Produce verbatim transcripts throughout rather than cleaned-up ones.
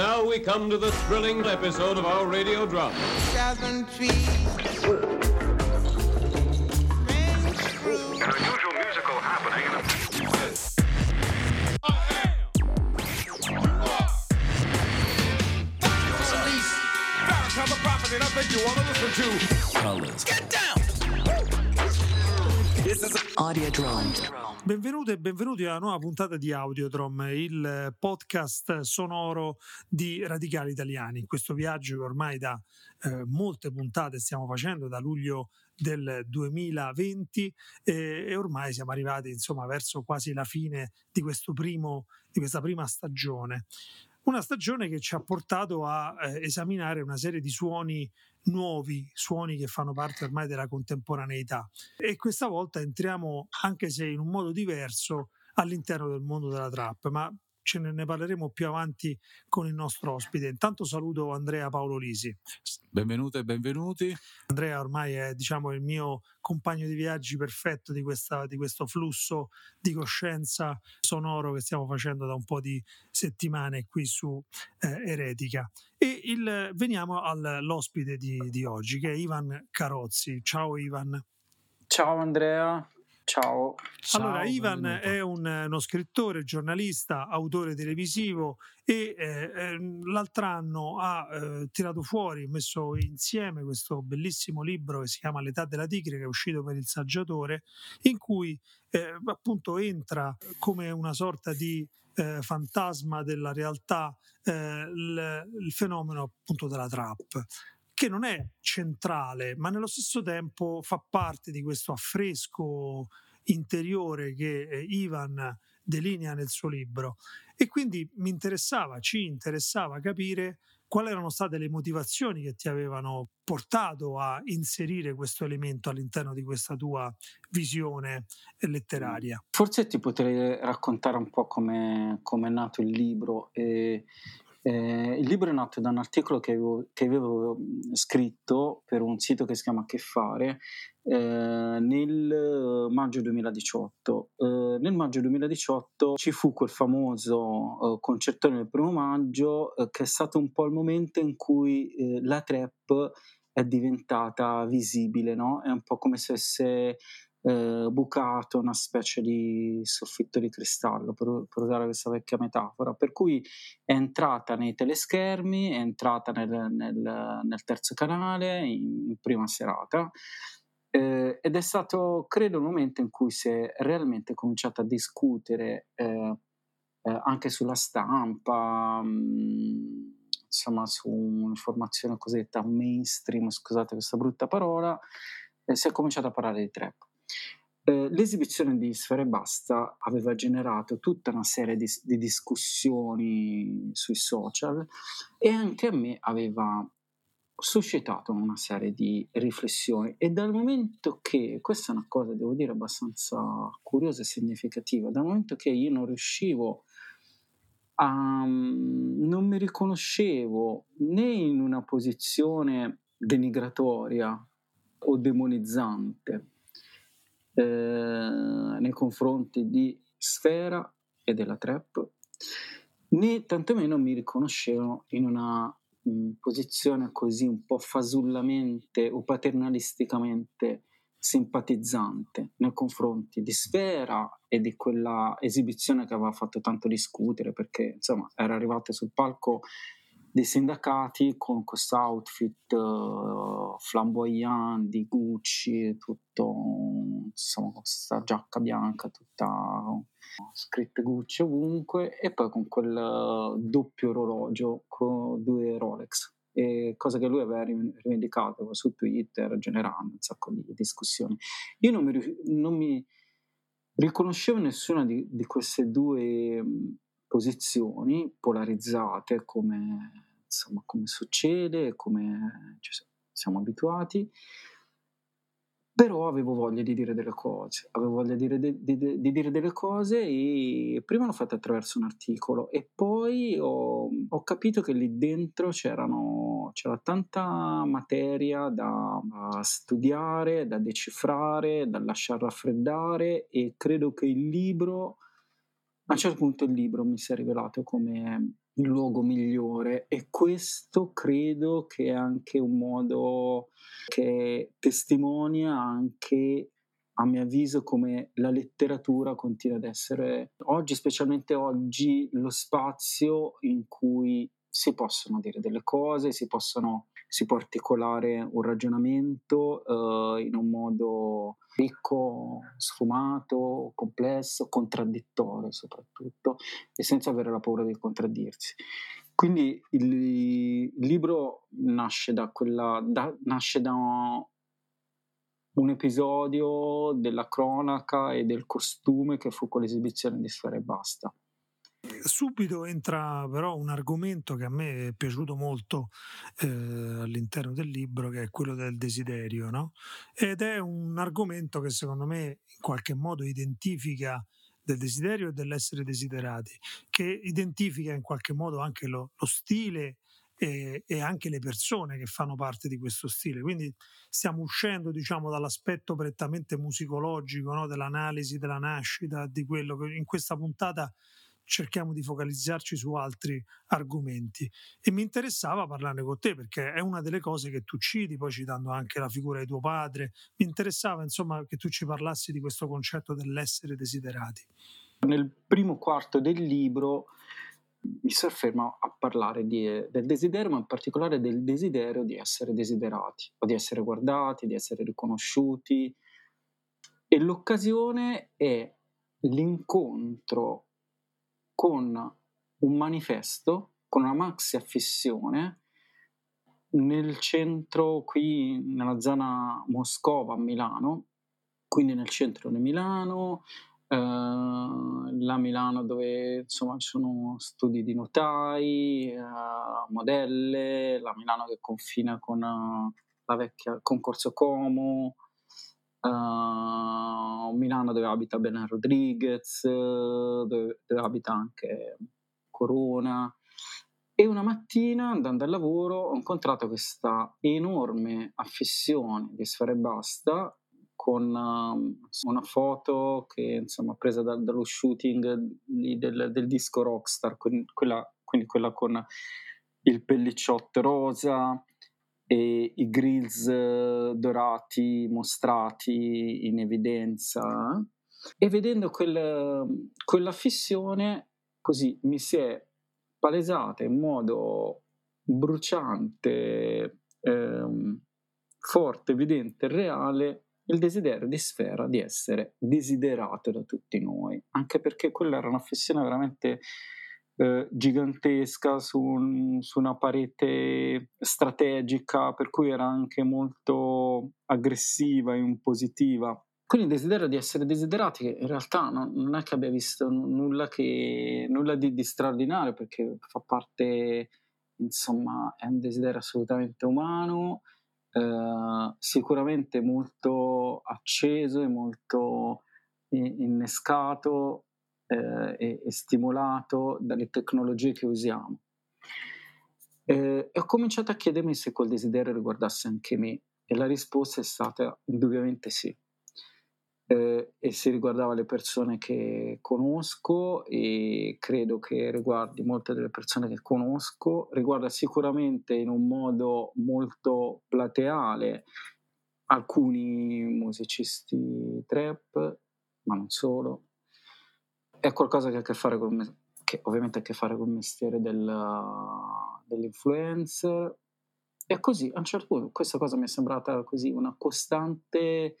Now we come to the thrilling episode of our radio drama. Southern trees. An unusual musical happening in the... I am! You are! It's a lease. Gotta cover property and I think you want to listen to... Colors. Get down! This is an Audiodrom. Benvenuti e benvenuti alla nuova puntata di Audiodrom, il podcast sonoro di Radicali Italiani. Questo viaggio che ormai da eh, molte puntate stiamo facendo, da luglio del duemilaventi, e, e ormai siamo arrivati insomma verso quasi la fine di questo primo di questa prima stagione. Una stagione che ci ha portato a eh, esaminare una serie di suoni nuovi, suoni che fanno parte ormai della contemporaneità, e questa volta entriamo, anche se in un modo diverso, all'interno del mondo della trap, ma ce ne parleremo più avanti con il nostro ospite. Intanto saluto Andrea Paolo Lisi. Benvenuto e benvenuti. Andrea ormai è, diciamo, il mio compagno di viaggi perfetto di, questa, di questo flusso di coscienza sonoro che stiamo facendo da un po' di settimane qui su eh, Eretica. E il, veniamo all'ospite di, di oggi, che è Ivan Carozzi. Ciao Ivan. Ciao Andrea. Ciao. Allora, Ciao, Ivan benvenuto. È un, uno scrittore, giornalista, autore televisivo e eh, l'altro anno ha eh, tirato fuori, messo insieme questo bellissimo libro che si chiama L'età della Tigre, che è uscito per Il Saggiatore, in cui eh, appunto entra come una sorta di eh, fantasma della realtà eh, il, il fenomeno appunto della trap, che non è centrale, ma nello stesso tempo fa parte di questo affresco interiore che Ivan delinea nel suo libro. E quindi mi interessava, ci interessava capire quali erano state le motivazioni che ti avevano portato a inserire questo elemento all'interno di questa tua visione letteraria. Forse ti potrei raccontare un po' come è nato il libro e... Eh, il libro è nato da un articolo che avevo, che avevo scritto per un sito che si chiama Che Fare eh, nel maggio duemiladiciotto. Eh, nel maggio duemiladiciotto ci fu quel famoso eh, concertone del primo maggio eh, che è stato un po' il momento in cui eh, la trap è diventata visibile, no? È un po' come se fosse eh, bucato una specie di soffitto di cristallo, per, per usare questa vecchia metafora, per cui è entrata nei teleschermi, è entrata nel, nel, nel terzo canale in, in prima serata eh, ed è stato, credo, il momento in cui si è realmente cominciato a discutere eh, eh, anche sulla stampa, mh, insomma su un'informazione cosiddetta mainstream, scusate questa brutta parola, eh, si è cominciato a parlare di trap. Eh, l'esibizione di Sfera Ebbasta aveva generato tutta una serie di, di discussioni sui social e anche a me aveva suscitato una serie di riflessioni, e dal momento che, questa è una cosa devo dire abbastanza curiosa e significativa, dal momento che io non riuscivo a, non mi riconoscevo né in una posizione denigratoria o demonizzante Eh, nei confronti di Sfera e della trap, né tantomeno mi riconoscevano in una mh, posizione così un po' fasullamente o paternalisticamente simpatizzante nei confronti di Sfera e di quella esibizione che aveva fatto tanto discutere, perché insomma era arrivata sul palco dei sindacati con questo outfit uh, flamboyant di Gucci, tutto, insomma, questa giacca bianca tutta uh, scritte Gucci ovunque, e poi con quel uh, doppio orologio con due Rolex, e cosa che lui aveva rivendicato su Twitter, generando un sacco di discussioni. Io non mi, non mi riconoscevo nessuna di, di queste due posizioni polarizzate, come, insomma, come succede, come ci siamo abituati, però avevo voglia di dire delle cose, avevo voglia di dire, de, di, di dire delle cose, e prima l'ho fatta attraverso un articolo e poi ho, ho capito che lì dentro c'erano, c'era tanta materia da studiare, da decifrare, da lasciar raffreddare, e credo che il libro... A un certo punto il libro mi si è rivelato come il luogo migliore, e questo credo che è anche un modo che testimonia anche, a mio avviso, come la letteratura continua ad essere oggi, specialmente oggi, lo spazio in cui si possono dire delle cose, si possono si può articolare un ragionamento eh, in un modo ricco, sfumato, complesso, contraddittorio soprattutto, e senza avere la paura di contraddirsi. Quindi il, il libro nasce da quella da, nasce da un episodio della cronaca e del costume che fu con l'esibizione di Sfera Ebbasta. Subito entra però un argomento che a me è piaciuto molto eh, all'interno del libro, che è quello del desiderio, no? Ed è un argomento che secondo me in qualche modo identifica del desiderio e dell'essere desiderati, che identifica in qualche modo anche lo, lo stile e, e anche le persone che fanno parte di questo stile. Quindi stiamo uscendo, diciamo, dall'aspetto prettamente musicologico, no? Dell'analisi della nascita, di quello che in questa puntata cerchiamo di focalizzarci su altri argomenti, e mi interessava parlarne con te perché è una delle cose che tu citi, poi citando anche la figura di tuo padre. Mi interessava, insomma, che tu ci parlassi di questo concetto dell'essere desiderati. Nel primo quarto del libro mi soffermo a parlare di, del desiderio, ma in particolare del desiderio di essere desiderati, o di essere guardati, di essere riconosciuti, e l'occasione è l'incontro con un manifesto, con una maxi affissione nel centro, qui nella zona Moscova a Milano, quindi nel centro di Milano, eh, la Milano dove insomma ci sono studi di notai, eh, modelle, la Milano che confina con eh, la vecchia con Corso Como, Uh, Milano dove abita Belen Rodriguez, dove, dove abita anche Corona, e una mattina andando al lavoro ho incontrato questa enorme affissione di Sfera Ebbasta con um, una foto che insomma presa da, dallo shooting del, del disco Rockstar, quella, quindi quella con il pellicciotto rosa e i grills dorati mostrati in evidenza, e vedendo quel, quella fissione così mi si è palesata in modo bruciante, ehm, forte, evidente e reale il desiderio di Sfera di essere desiderato da tutti noi, anche perché quella era una fissione veramente gigantesca su, un, su una parete strategica, per cui era anche molto aggressiva e impositiva. Quindi il desiderio di essere desiderati, che in realtà non, non è che abbia visto nulla, che, nulla di, di straordinario, perché fa parte, insomma, è un desiderio assolutamente umano, eh, sicuramente molto acceso e molto innescato e stimolato dalle tecnologie che usiamo. Eh, e ho cominciato a chiedermi se quel desiderio riguardasse anche me, e la risposta è stata indubbiamente sì, eh, e si riguardava le persone che conosco, e credo che riguardi molte delle persone che conosco, riguarda sicuramente in un modo molto plateale alcuni musicisti trap, ma non solo. È qualcosa che ha a che fare con, che ovviamente ha a che fare con il mestiere del, dell'influencer, e così a un certo punto questa cosa mi è sembrata così una costante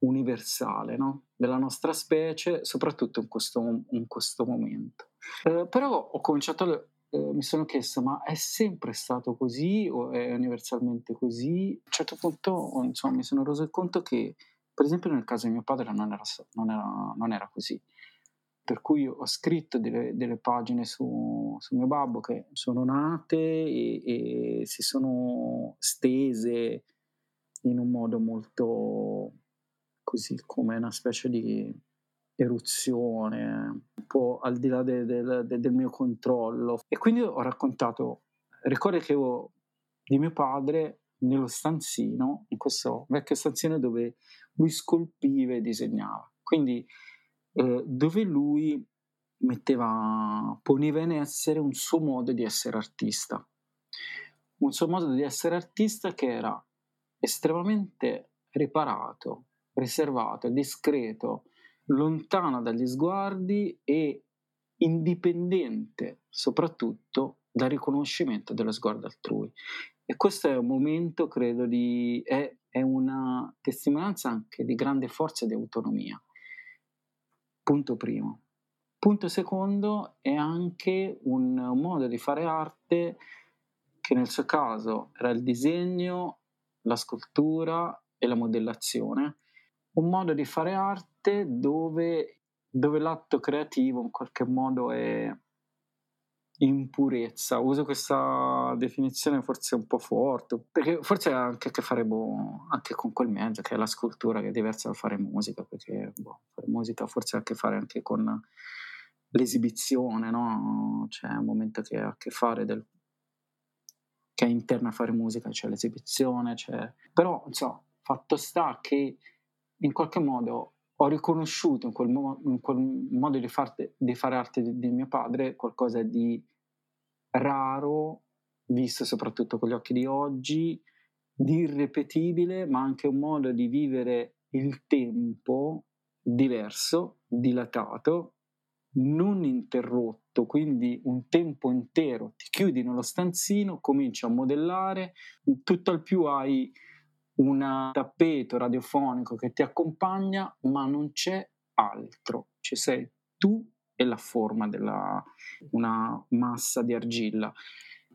universale, no? Della nostra specie, soprattutto in questo, in questo momento. Eh, però ho cominciato a, eh, mi sono chiesto, ma è sempre stato così o è universalmente così? A un certo punto, insomma, mi sono reso conto che, per esempio, nel caso di mio padre non era, non era, non era così. Per cui ho scritto delle, delle pagine su, su mio babbo, che sono nate e, e si sono stese in un modo molto così, come una specie di eruzione, un po' al di là de, de, de, del mio controllo. E quindi ho raccontato ricordi che avevo di mio padre nello stanzino, in questo vecchio stanzino dove lui scolpiva e disegnava. Quindi dove lui metteva, poneva in essere un suo modo di essere artista, un suo modo di essere artista che era estremamente riparato, riservato, discreto, lontano dagli sguardi e indipendente soprattutto dal riconoscimento dello sguardo altrui. E questo è un momento, credo, di, è, è una testimonianza anche di grande forza e di autonomia. Punto primo. Punto secondo, è anche un modo di fare arte che nel suo caso era il disegno, la scultura e la modellazione, un modo di fare arte dove, dove l'atto creativo in qualche modo è in purezza. Uso questa definizione forse un po' forte, perché forse ha anche a che fare boh, anche con quel mezzo che è la scultura, che è diversa da fare musica, perché boh, fare musica forse ha a che fare anche con l'esibizione, no? C'è un momento che ha a che fare del che è interna a fare musica, c'è l'esibizione, c'è... però insomma, fatto sta che in qualche modo ho riconosciuto in quel, mo- in quel modo di, farte, di fare arte di, di mio padre qualcosa di raro, visto soprattutto con gli occhi di oggi, di irrepetibile, ma anche un modo di vivere il tempo diverso, dilatato, non interrotto, quindi un tempo intero ti chiudi nello stanzino, cominci a modellare, tutto al più hai un tappeto radiofonico che ti accompagna, ma non c'è altro, ci sei tu e la forma della una massa di argilla,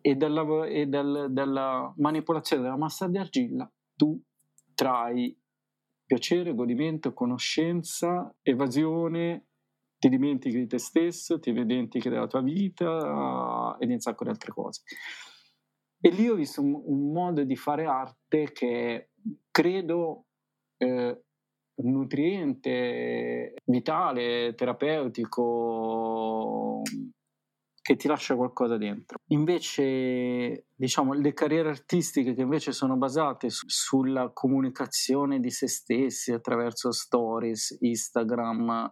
e dalla, e dal, dalla manipolazione della massa di argilla tu trai piacere, godimento, conoscenza, evasione, ti dimentichi di te stesso, ti dimentichi della tua vita e di un sacco di altre cose. E lì ho visto un, un modo di fare arte che credo eh, nutriente, vitale, terapeutico, che ti lascia qualcosa dentro. Invece, diciamo, le carriere artistiche che invece sono basate su, sulla comunicazione di se stessi attraverso stories, Instagram,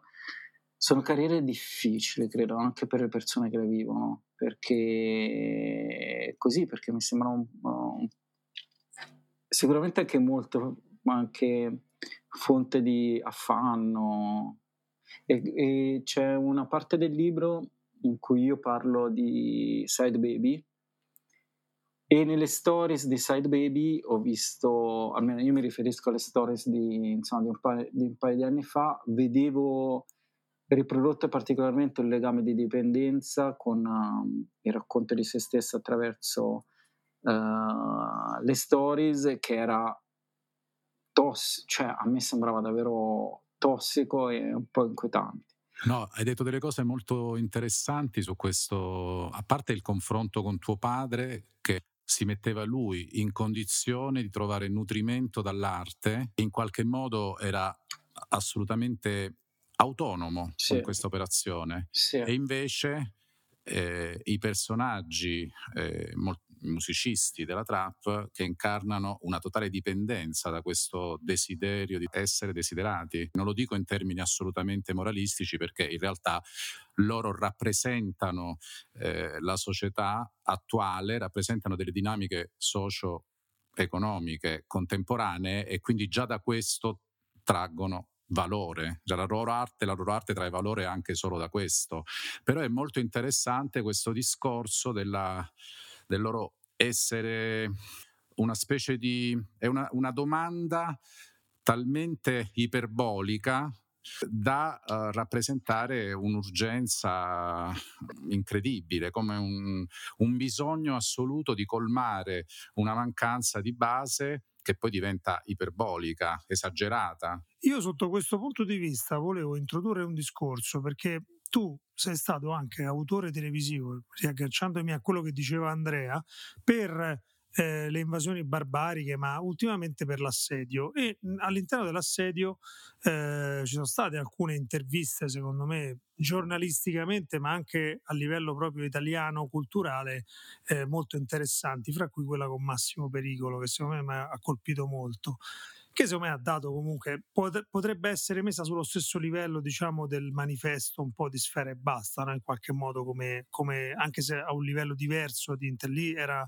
sono carriere difficili, credo, anche per le persone che le vivono, perché così, perché mi sembra un, un, sicuramente anche molto, ma anche fonte di affanno. E, e c'è una parte del libro in cui io parlo di Side Baby, e nelle stories di Side Baby ho visto, almeno io mi riferisco alle stories di, insomma, di, un paio, di un paio di anni fa, vedevo riprodotta particolarmente il legame di dipendenza con uh, il racconto di se stessa attraverso uh, le stories, che era tossico, cioè a me sembrava davvero tossico e un po' inquietante. No, hai detto delle cose molto interessanti su questo, a parte il confronto con tuo padre, che si metteva lui in condizione di trovare nutrimento dall'arte, in qualche modo era assolutamente autonomo, sì, con questa operazione, sì. E invece eh, i personaggi eh, musicisti della trap che incarnano una totale dipendenza da questo desiderio di essere desiderati, non lo dico in termini assolutamente moralistici, perché in realtà loro rappresentano eh, la società attuale, rappresentano delle dinamiche socio-economiche contemporanee, e quindi già da questo traggono valore, cioè la loro arte, la loro arte trae valore anche solo da questo. Però è molto interessante questo discorso della, del loro essere una specie di, è una, una domanda talmente iperbolica da uh, rappresentare un'urgenza incredibile, come un, un bisogno assoluto di colmare una mancanza di base che poi diventa iperbolica, esagerata. Io sotto questo punto di vista volevo introdurre un discorso, perché tu sei stato anche autore televisivo, riagganciandomi a quello che diceva Andrea, per eh, le invasioni barbariche, ma ultimamente per l'assedio. E all'interno dell'assedio eh, ci sono state alcune interviste, secondo me, giornalisticamente, ma anche a livello proprio italiano, culturale, eh, molto interessanti, fra cui quella con Massimo Pericolo, che secondo me mi ha colpito molto. che secondo me ha dato comunque, potrebbe essere messa sullo stesso livello, diciamo, del manifesto un po' di Sfera Ebbasta, no? In qualche modo, come, come anche se a un livello diverso di Inter, lì era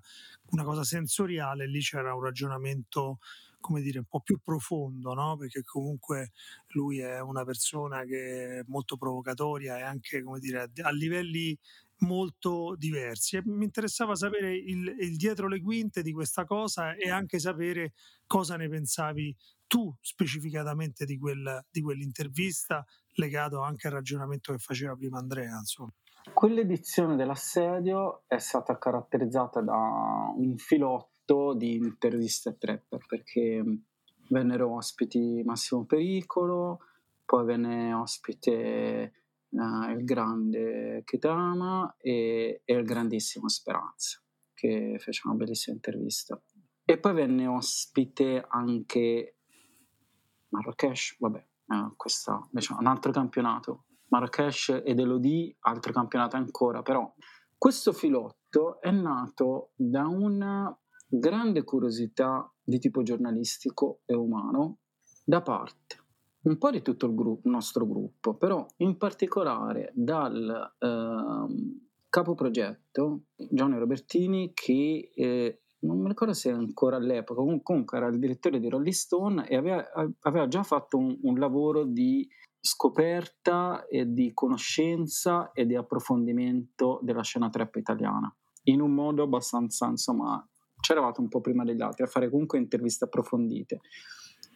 una cosa sensoriale, lì c'era un ragionamento, come dire, un po' più profondo, no? Perché comunque lui è una persona che è molto provocatoria e anche, come dire, a livelli molto diversi, e mi interessava sapere il, il dietro le quinte di questa cosa e anche sapere cosa ne pensavi tu specificatamente di, quel, di quell'intervista, legato anche al ragionamento che faceva prima Andrea, insomma. Quell'edizione dell'Assedio è stata caratterizzata da un filotto di interviste a trapper, perché vennero ospiti Massimo Pericolo, poi venne ospite Uh, il grande Kitama e, e il grandissimo Speranza, che fece una bellissima intervista, e poi venne ospite anche Marrakesh, vabbè, eh, questa, diciamo, un altro campionato, Marrakesh ed Elodie, altro campionato ancora. Però questo filotto è nato da una grande curiosità di tipo giornalistico e umano da parte un po' di tutto il gruppo, nostro gruppo, però in particolare dal eh, capoprogetto Gianni Robertini, che eh, non mi ricordo se ancora all'epoca, comunque era il direttore di Rolling Stone e aveva, aveva già fatto un, un lavoro di scoperta e di conoscenza e di approfondimento della scena trap italiana, in un modo abbastanza, insomma, c'eravate un po' prima degli altri a fare comunque interviste approfondite.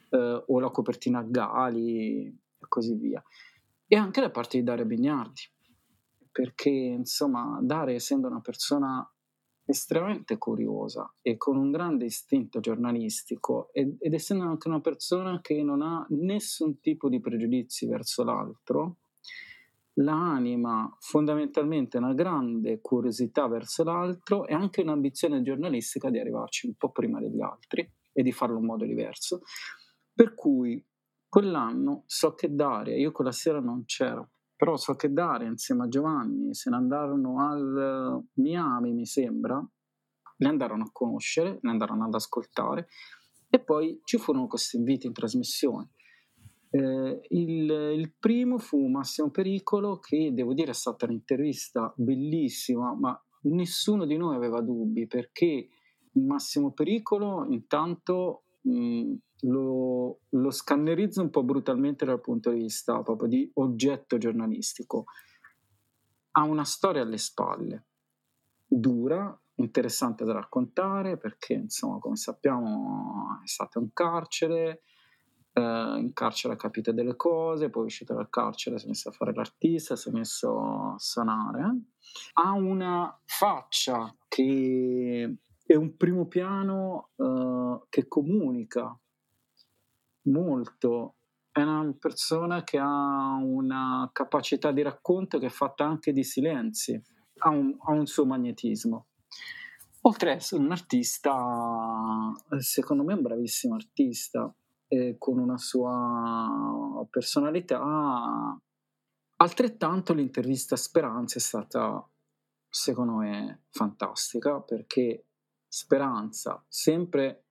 Uh, o la copertina Ghali e così via, e anche da parte di Daria Bignardi, perché insomma Daria, essendo una persona estremamente curiosa e con un grande istinto giornalistico ed, ed essendo anche una persona che non ha nessun tipo di pregiudizi verso l'altro, la anima fondamentalmente una grande curiosità verso l'altro e anche un'ambizione giornalistica di arrivarci un po' prima degli altri e di farlo in modo diverso. Per cui quell'anno so che Daria, io quella sera non c'ero, però so che Daria insieme a Giovanni se ne andarono al Miami, mi sembra, le andarono a conoscere, le andarono ad ascoltare, e poi ci furono questi inviti in trasmissione. Eh, il, il primo fu Massimo Pericolo, che devo dire è stata un'intervista bellissima, ma nessuno di noi aveva dubbi, perché Massimo Pericolo intanto... Mh, Lo, lo scannerizzo un po' brutalmente dal punto di vista proprio di oggetto giornalistico. Ha una storia alle spalle, dura, interessante da raccontare, perché insomma, come sappiamo, è stato in carcere, eh, in carcere ha capito delle cose, poi è uscito dal carcere, si è messo a fare l'artista, si è messo a suonare. Ha una faccia che è un primo piano, eh, che comunica molto, è una persona che ha una capacità di racconto che è fatta anche di silenzi, ha un, ha un suo magnetismo. Oltre ad essere un artista, secondo me un bravissimo artista, eh, con una sua personalità. Altrettanto l'intervista a Speranza è stata, secondo me, fantastica, perché Speranza, sempre,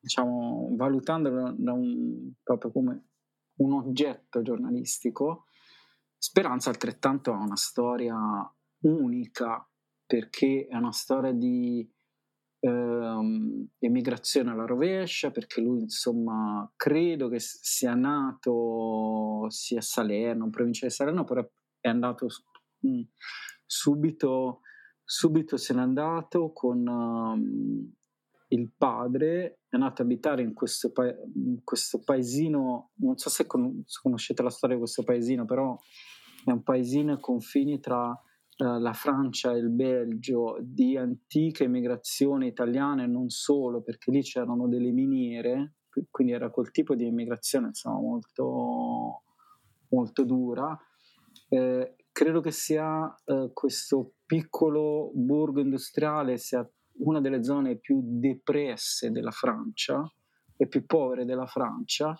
diciamo, valutandolo da un, proprio come un oggetto giornalistico, Speranza altrettanto ha una storia unica, perché è una storia di ehm, emigrazione alla rovescia, perché lui insomma credo che sia nato sia a Salerno, in provincia di Salerno, però è andato mh, subito subito se n'è andato con um, il padre, è nato a abitare in questo, pa- in questo paesino, non so se, con- se conoscete la storia di questo paesino, però è un paesino ai confini tra eh, la Francia e il Belgio, di antiche emigrazioni italiane, non solo, perché lì c'erano delle miniere, quindi era quel tipo di emigrazione insomma molto, molto dura. Eh, credo che sia eh, questo piccolo borgo industriale sia una delle zone più depresse della Francia e più povere della Francia.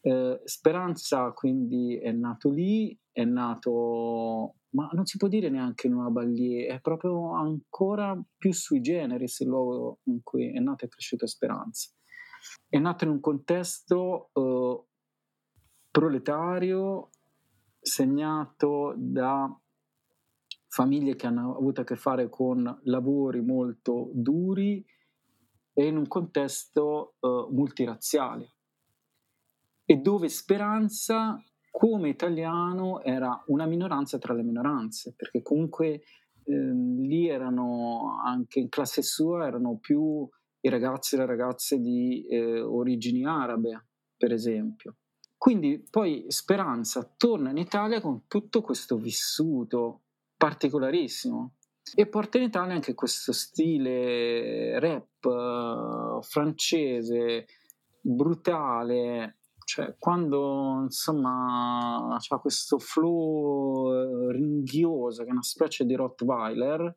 Eh, Speranza quindi è nato lì, è nato, ma non si può dire neanche in una balia, è proprio ancora più sui generis il luogo in cui è nato e cresciuto Speranza. è nato in un contesto eh, proletario, segnato da famiglie che hanno avuto a che fare con lavori molto duri e in un contesto eh, multirazziale, e dove Speranza come italiano era una minoranza tra le minoranze, perché comunque eh, lì erano, anche in classe sua, erano più i ragazzi e le ragazze di eh, origini arabe, per esempio. Quindi poi Speranza torna in Italia con tutto questo vissuto particolarissimo e porta in Italia anche questo stile rap eh, francese, brutale, cioè quando insomma c'ha questo flow ringhioso che è una specie di Rottweiler,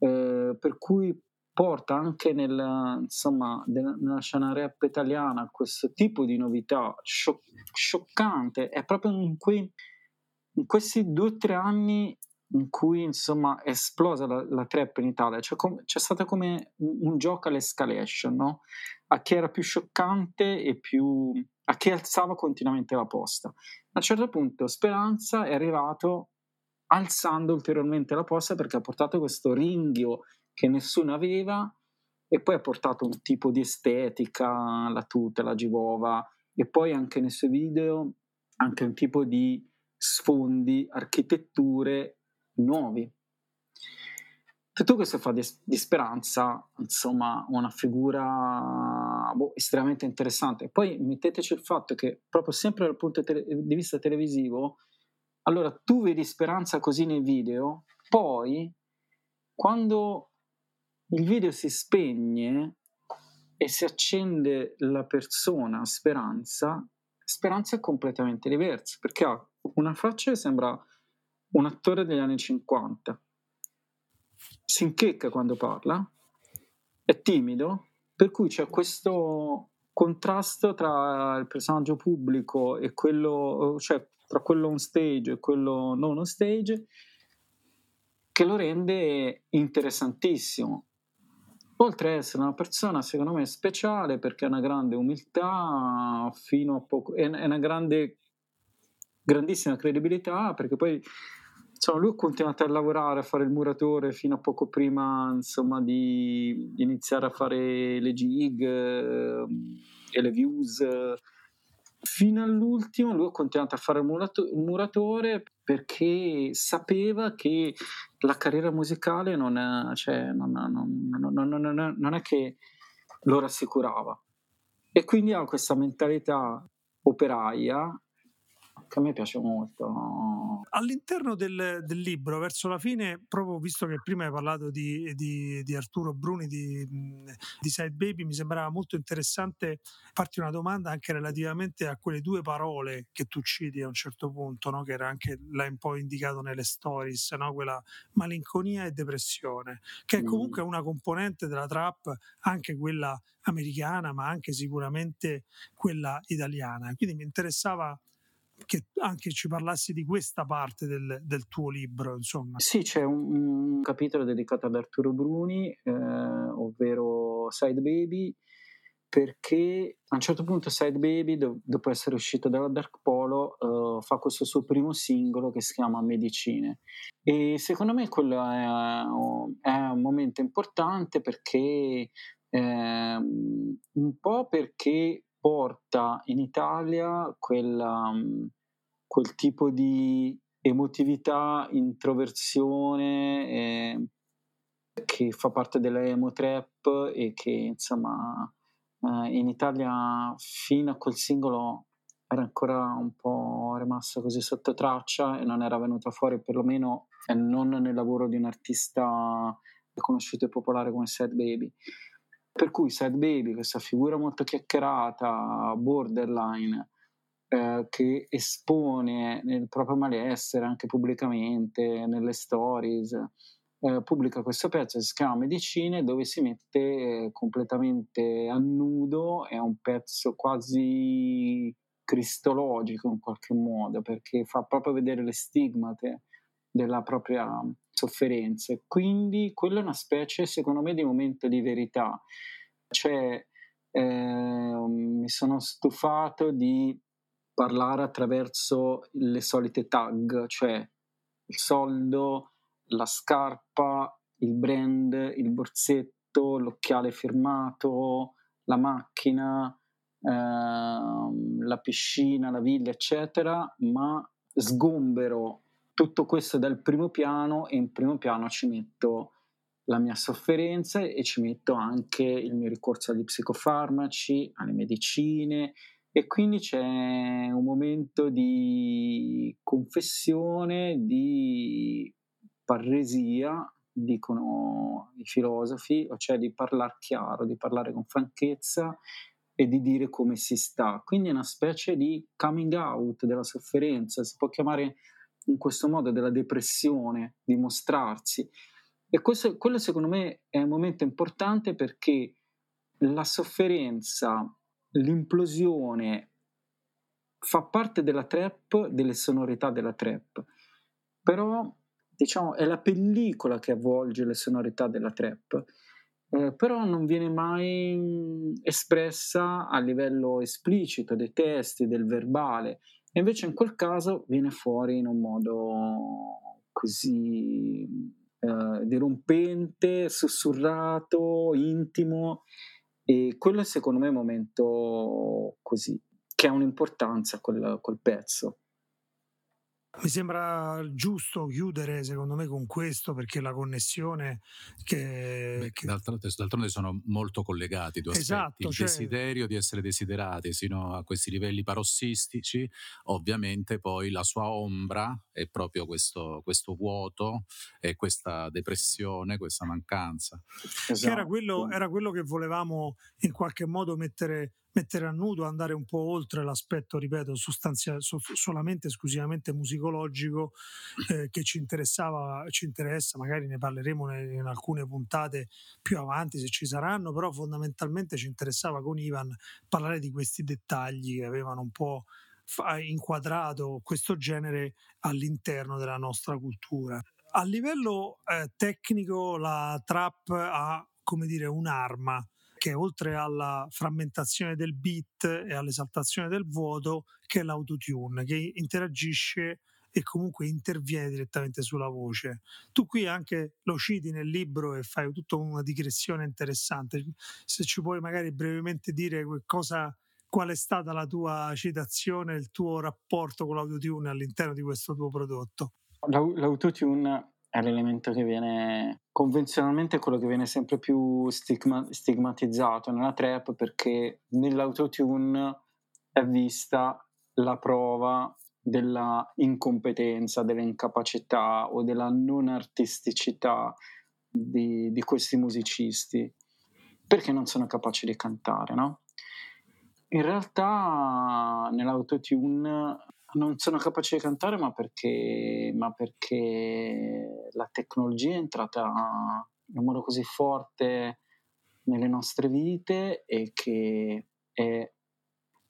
eh, per cui porta anche nel, insomma, nella scena rap italiana questo tipo di novità scioc- scioccante. È proprio in, cui, in questi due o tre anni in cui insomma è esplosa la, la trap in Italia, cioè com- c'è stato come un, un gioco all'escalation, no? A chi era più scioccante e più a chi alzava continuamente la posta. A un certo punto Speranza è arrivato alzando ulteriormente la posta, perché ha portato questo ringhio che nessuno aveva, e poi ha portato un tipo di estetica, la tuta, la givova, e poi anche nei suoi video anche un tipo di sfondi, architetture nuovi. Tutto questo fa di, di Speranza insomma una figura boh, estremamente interessante. Poi metteteci il fatto che proprio sempre dal punto di vista televisivo, allora tu vedi Speranza così nei video, poi quando il video si spegne e si accende la persona Speranza, Speranza è completamente diversa, perché ha una faccia che sembra un attore degli anni cinquanta, si inchecca quando parla, è timido, per cui c'è questo contrasto tra il personaggio pubblico e quello, cioè tra quello on stage e quello non on stage, che lo rende interessantissimo. Oltre a essere una persona, secondo me, speciale, perché ha una grande umiltà, fino a poco, è una grande, grandissima credibilità, perché poi insomma, lui ha continuato a lavorare, a fare il muratore fino a poco prima insomma, di iniziare a fare le gig e le views. Fino all'ultimo lui ha continuato a fare il muratore, perché sapeva che la carriera musicale non è, cioè, non, non, non, non, non è che lo rassicurava, e quindi ha questa mentalità operaia che a me piace molto. All'interno del, del libro, verso la fine, proprio visto che prima hai parlato di, di, di Arturo Bruni di, di Side Baby, mi sembrava molto interessante farti una domanda anche relativamente a quelle due parole che tu citi a un certo punto, no? Che era anche là un po' indicato nelle stories, no? Quella malinconia e depressione, che è comunque una componente della trap, anche quella americana, ma anche sicuramente quella italiana. Quindi mi interessava che anche ci parlassi di questa parte del, del tuo libro, insomma. Sì, c'è un, un capitolo dedicato ad Arturo Bruni, eh, ovvero Side Baby, perché a un certo punto Side Baby, do, dopo essere uscito dalla Dark Polo, eh, fa questo suo primo singolo che si chiama Medicine, e secondo me quello è, è un momento importante, perché eh, un po' perché porta in Italia quella, quel tipo di emotività, introversione eh, che fa parte della emo trap, e che insomma eh, in Italia fino a quel singolo era ancora un po' rimasta così sotto traccia e non era venuta fuori, perlomeno eh, non nel lavoro di un artista riconosciuto e popolare come Side Baby. Per cui Side Baby, questa figura molto chiacchierata, borderline, eh, che espone il proprio malessere anche pubblicamente, nelle stories, eh, pubblica questo pezzo che si chiama Medicine, dove si mette completamente a nudo. È un pezzo quasi cristologico in qualche modo, perché fa proprio vedere le stigmate della propria sofferenze, quindi quella è una specie secondo me di momento di verità, cioè eh, mi sono stufato di parlare attraverso le solite tag, cioè il soldo, la scarpa, il brand, il borsetto, l'occhiale firmato, la macchina, ehm, la piscina, la villa, eccetera, ma sgombero tutto questo dal primo piano e in primo piano ci metto la mia sofferenza e ci metto anche il mio ricorso agli psicofarmaci, alle medicine, e quindi c'è un momento di confessione, di parresia, dicono i filosofi, cioè di parlare chiaro, di parlare con franchezza e di dire come si sta. Quindi è una specie di coming out della sofferenza, si può chiamare in questo modo, della depressione, di mostrarsi. E questo, quello secondo me è un momento importante, perché la sofferenza, l'implosione fa parte della trap, delle sonorità della trap, però diciamo è la pellicola che avvolge le sonorità della trap, eh, però non viene mai espressa a livello esplicito dei testi, del verbale, e invece in quel caso viene fuori in un modo così eh, dirompente, sussurrato, intimo, e quello è secondo me un momento così che ha un'importanza quel, quel pezzo. Mi sembra giusto chiudere secondo me con questo, perché la connessione che, Beh, che... D'altronde, d'altronde sono molto collegati due esatto, aspetti, il cioè... desiderio di essere desiderati sino a questi livelli parossistici, ovviamente poi la sua ombra è proprio questo, questo vuoto e questa depressione, questa mancanza, esatto. Era quello, era quello che volevamo in qualche modo mettere mettere a nudo, andare un po' oltre l'aspetto, ripeto, sostanzia- so- solamente esclusivamente musicologico, eh, che ci interessava, ci interessa, magari ne parleremo ne- in alcune puntate più avanti se ci saranno, però fondamentalmente ci interessava con Ivan parlare di questi dettagli che avevano un po' fa- inquadrato questo genere all'interno della nostra cultura. A livello eh, tecnico la trap ha, come dire, un'arma, che oltre alla frammentazione del beat e all'esaltazione del vuoto, che è l'autotune, che interagisce e comunque interviene direttamente sulla voce. Tu qui anche lo citi nel libro e fai tutta una digressione interessante. Se ci puoi magari brevemente dire cosa, qual è stata la tua citazione, il tuo rapporto con l'autotune all'interno di questo tuo prodotto. L'autotune è l'elemento che viene convenzionalmente, quello che viene sempre più stigma, stigmatizzato nella trap, perché nell'autotune è vista la prova della incompetenza, dell'incapacità o della non artisticità di, di questi musicisti, perché non sono capaci di cantare, no? In realtà nell'autotune non sono capace di cantare, ma perché, ma perché la tecnologia è entrata in un modo così forte nelle nostre vite, e che è,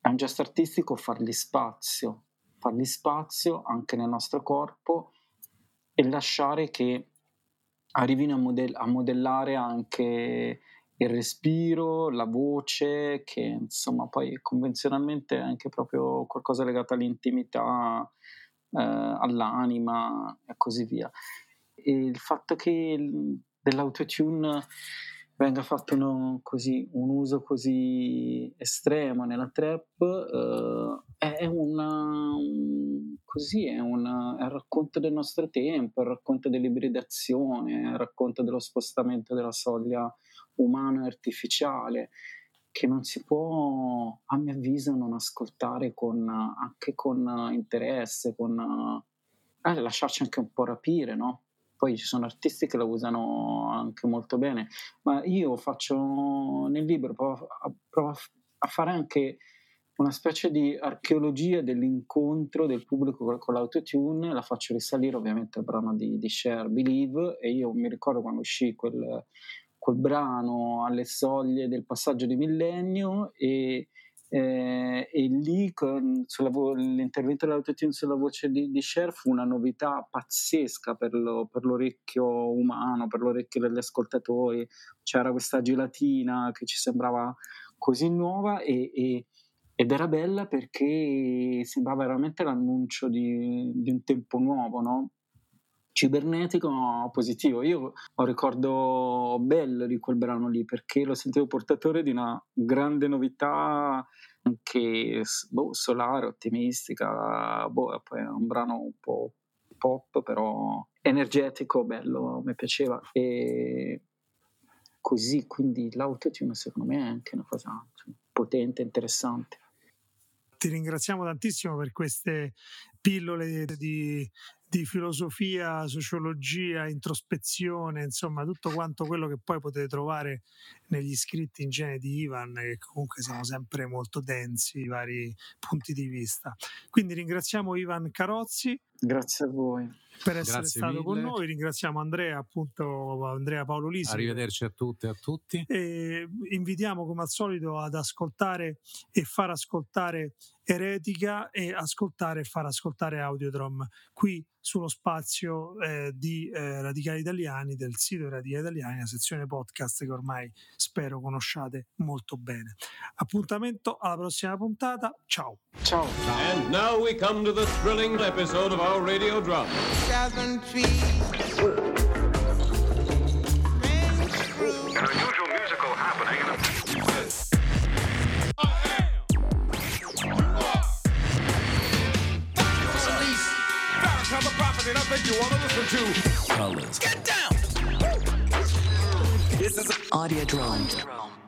è un gesto artistico fargli spazio, fargli spazio anche nel nostro corpo, e lasciare che arrivino a, modell- a modellare anche il respiro, la voce, che insomma poi convenzionalmente è anche proprio qualcosa legato all'intimità, eh, all'anima e così via. E il fatto che dell'autotune venga fatto uno, così, un uso così estremo nella trap eh, è una così è, una, è il racconto del nostro tempo, è il racconto dell'ibridazione, è il racconto dello spostamento della soglia umano e artificiale, che non si può, a mio avviso, non ascoltare con, anche con interesse, con eh, lasciarci anche un po' rapire, no? Poi ci sono artisti che lo usano anche molto bene, ma io faccio nel libro, provo a, provo a fare anche una specie di archeologia dell'incontro del pubblico con l'autotune, la faccio risalire ovviamente al brano di, di Cher, Believe, e io mi ricordo quando uscì quel... quel brano alle soglie del passaggio di millennio, e, eh, e lì con, sulla vo- l'intervento dell'autotune sulla voce di, di Cher fu una novità pazzesca per, lo, per l'orecchio umano, per l'orecchio degli ascoltatori. C'era questa gelatina che ci sembrava così nuova e, e, ed era bella perché sembrava veramente l'annuncio di, di un tempo nuovo, no? Cibernetico positivo. Io ho ricordo bello di quel brano lì perché lo sentivo portatore di una grande novità anche boh, solare, ottimistica, boh, poi è un brano un po' pop però energetico, bello, mi piaceva e così, quindi l'autotune secondo me è anche una cosa potente, interessante. Ti ringraziamo tantissimo per queste pillole di, di filosofia, sociologia, introspezione, insomma tutto quanto quello che poi potete trovare negli scritti in genere di Ivan, che comunque sono sempre molto densi i vari punti di vista. Quindi ringraziamo Ivan Carozzi. Grazie a voi per essere Grazie stato mille. Con noi. Ringraziamo Andrea, appunto Andrea Paolo Lisi. Arrivederci a tutte e a tutti. E invitiamo come al solito ad ascoltare e far ascoltare Eretica e ascoltare e far ascoltare Audiodrom qui sullo spazio eh, di eh, Radicali Italiani, del sito Radicali Italiani, la sezione podcast che ormai spero conosciate molto bene. Appuntamento alla prossima puntata. Ciao. Ciao. And now we come to the thrilling episode of our radio drama. Southern trees. And I think you want to listen to Colors. Get down! This is Audiodrom.